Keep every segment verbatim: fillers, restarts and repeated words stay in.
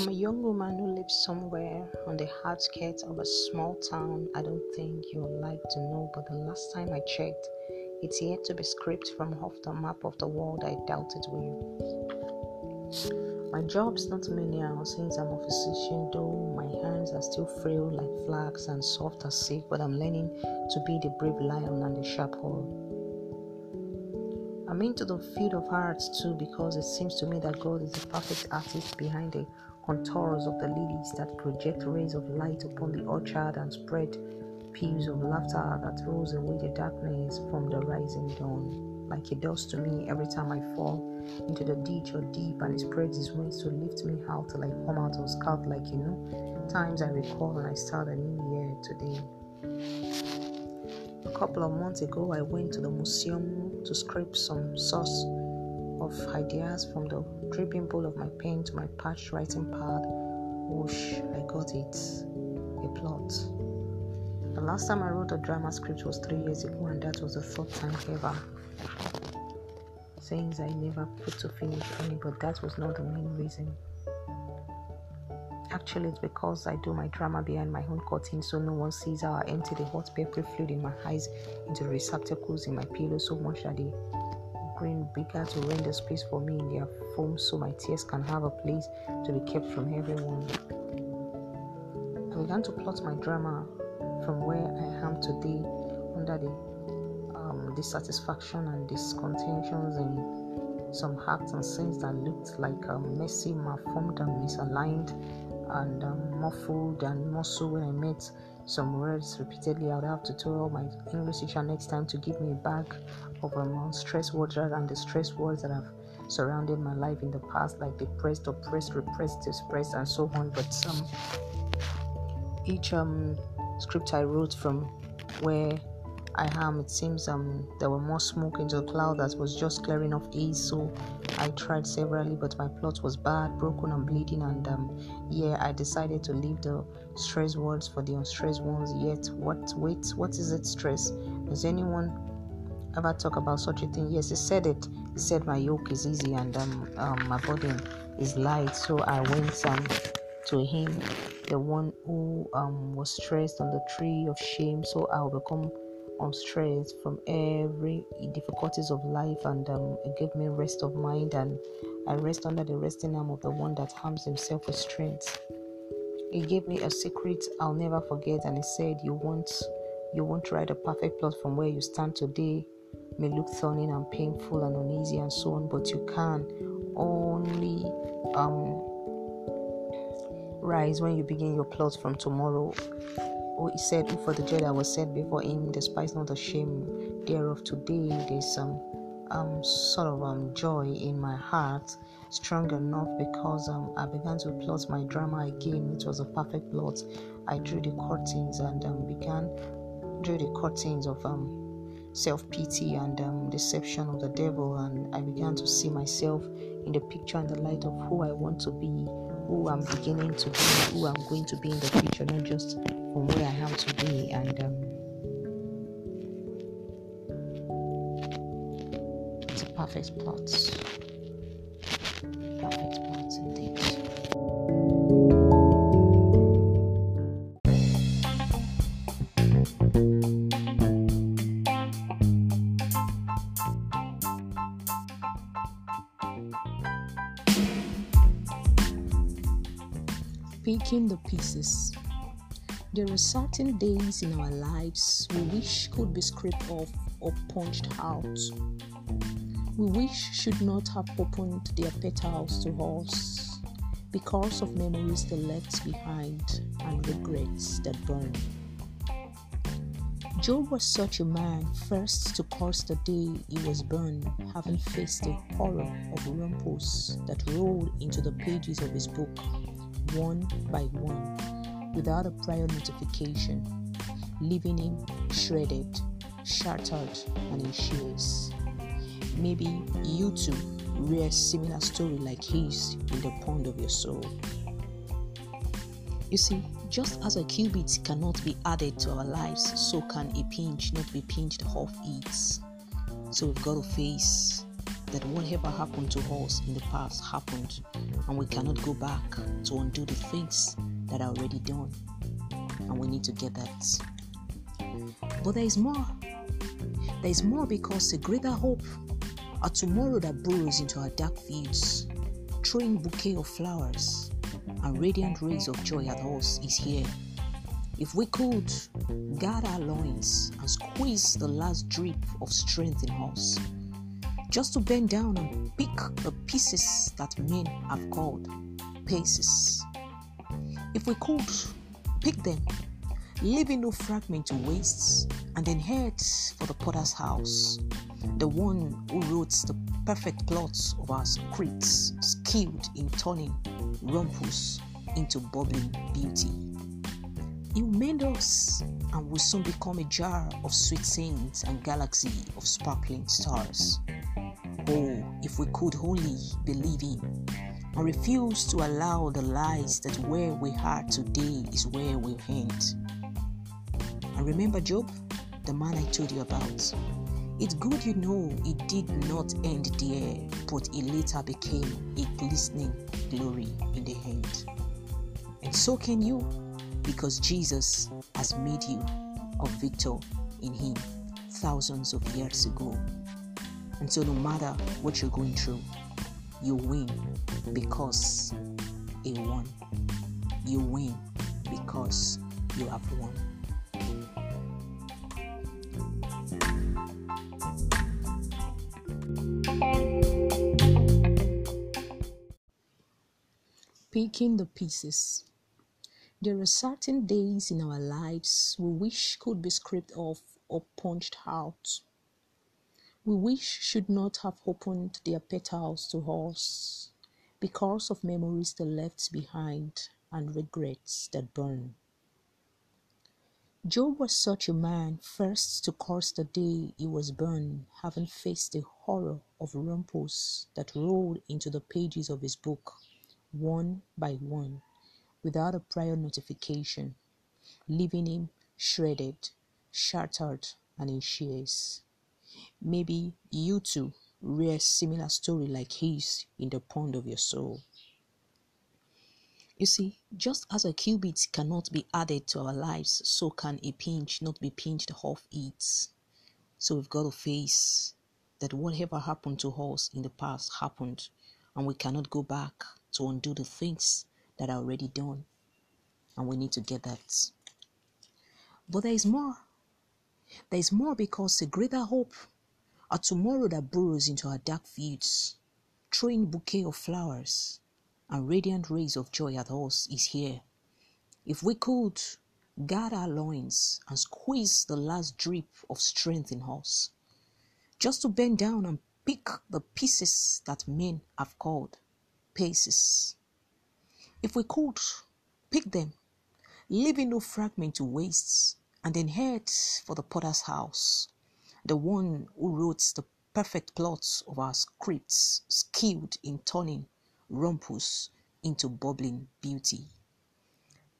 I'm a young woman who lives somewhere on the outskirts of a small town. I don't think you'll like to know, but the last time I checked, it's yet to be scraped from off the map of the world. I doubt it will. My job's not menial since I'm a physician, though my hands are still frail like flax and soft as silk, but I'm learning to be the brave lion and the sharp horn. I'm into the field of arts too, because it seems to me that God is the perfect artist behind the contours of the lilies that project rays of light upon the orchard and spread peals of laughter that rolls away the darkness from the rising dawn, like it does to me every time I fall into the ditch or deep, and it spreads its wings to lift me out till I come out of scout, like you know. Times I recall when I start a new year today. A couple of months ago, I went to the museum to scrape some source of ideas from the dripping bowl of my pen to my patched writing pad. Whoosh, I got it. A plot. The last time I wrote a drama script was three years ago, and that was the third time ever. Things I never put to finish any, but that was not the main reason. Actually, it's because I do my drama behind my own curtain, so no one sees how I empty the hot pepper fluid in my eyes into receptacles in my pillow so much that they grin bigger to render space for me in their foam, so my tears can have a place to be kept from everyone. I began to plot my drama from where I am today, under the um, dissatisfaction and discontentions and some acts and scenes that looked like a messy, malformed and misaligned and um, muffled, and more so when I met some words repeatedly. I would have to tell my English teacher next time to give me a bag of um, stress words rather than the stress words that have surrounded my life in the past, like depressed, oppressed, repressed, dispressed, and so on. But some each um script I wrote from where I am, it seems um there were more smoke into a cloud that was just clearing off haze. So I tried severally, but my plot was bad, broken and bleeding, and um yeah, I decided to leave the stress words for the unstressed ones. Yet what wait what is it stress? Does anyone ever talk about such a thing? Yes, he said it. He said my yoke is easy and um, um my burden is light. So I went um to him, the one who um was stressed on the tree of shame, so I'll become unstressed from every difficulties of life, and um, it gave me rest of mind, and I rest under the resting arm of the one that arms himself with strength. He gave me a secret I'll never forget, and he said, you won't you won't write a perfect plot from where you stand today. It may look thorny and painful and uneasy and so on, but you can only um rise when you begin your plot from tomorrow. Oh, he said, for the joy that was set before him, despise not the shame thereof. Today there's some um, um, sort of um, joy in my heart, strong enough, because um, I began to plot my drama again. It was a perfect plot. I drew the curtains and um, began, drew the curtains of um, self-pity and um, deception of the devil, and I began to see myself in the picture and the light of who I want to be, who I'm beginning to be, who I'm going to be in the future, not just from where I am today. And um, it's a perfect plot. Perfect plot indeed. Picking the pieces. There are certain days in our lives we wish could be scraped off or punched out. We wish should not have opened their petals to us because of memories they left behind and regrets that burn. Job was such a man, first to curse the day he was born, having faced the horror of rumpus that rolled into the pages of his book, one by one, without a prior notification, leaving him shredded, shattered, and in shears. Maybe you too read a similar story like his in the pond of your soul. You see, just as a cubit cannot be added to our lives, so can a pinch not be pinched off it. So we've got to face that whatever happened to us in the past happened, and we cannot go back to undo the things that are already done, and we need to get that. But there is more. There is more, because a greater hope, a tomorrow that burrows into our dark fields, throwing bouquet of flowers and radiant rays of joy at us, is here. If we could guard our loins and squeeze the last drip of strength in us, just to bend down and pick the pieces that men have called paces. If we could pick them, leaving no fragment to waste, and then head for the potter's house, the one who wrote the perfect plots of our scripts, skilled in turning rumpus into bubbling beauty. He will mend us, and will soon become a jar of sweet saints and galaxy of sparkling stars. Oh, if we could only believe him, and refuse to allow the lies that where we are today is where we'll end. And remember Job, the man I told you about. It's good you know he did not end there, but he later became a glistening glory in the end. And so can you, because Jesus has made you a victor in him thousands of years ago. And so no matter what you're going through, you win because he won. You win because you have won. Picking the pieces. There are certain days in our lives we wish could be scraped off or punched out. We wish should not have opened their petals to us because of memories that left behind and regrets that burn. Job was such a man, first to curse the day he was burned, having faced the horror of rumpus that rolled into the pages of his book, one by one, without a prior notification, leaving him shredded, shattered, and in shears. Maybe you too read a similar story like his in the pond of your soul. You see, just as a cubit cannot be added to our lives, so can a pinch not be pinched off it. So we've got to face that whatever happened to us in the past happened, and we cannot go back to undo the things that are already done, and we need to get that. But there is more. There is more, because a greater hope, a tomorrow that burrows into our dark fields, throwing bouquet of flowers and radiant rays of joy at us, is here. If we could guard our loins and squeeze the last drip of strength in us, just to bend down and pick the pieces that men have called paces. If we could pick them, leaving no fragment to waste, and then head for the potter's house, the one who wrote the perfect plots of our scripts, skilled in turning rumpus into bubbling beauty.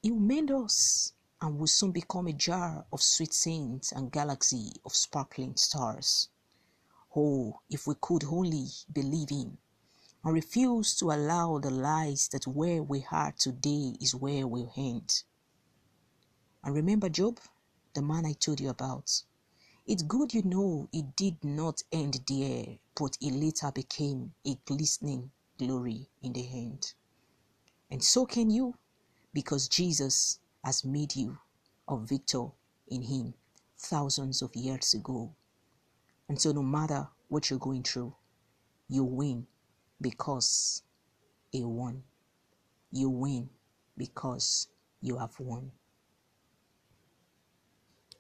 He will mend us, and will soon become a jar of sweet saints and galaxy of sparkling stars. Oh, if we could only believe him, and refuse to allow the lies that where we are today is where we'll end. And remember Job, the man I told you about. It's good you know he did not end there, but he later became a glistening glory in the end. And so can you, because Jesus has made you a victor in him thousands of years ago. And so no matter what you're going through, you win because he won. You win because you have won.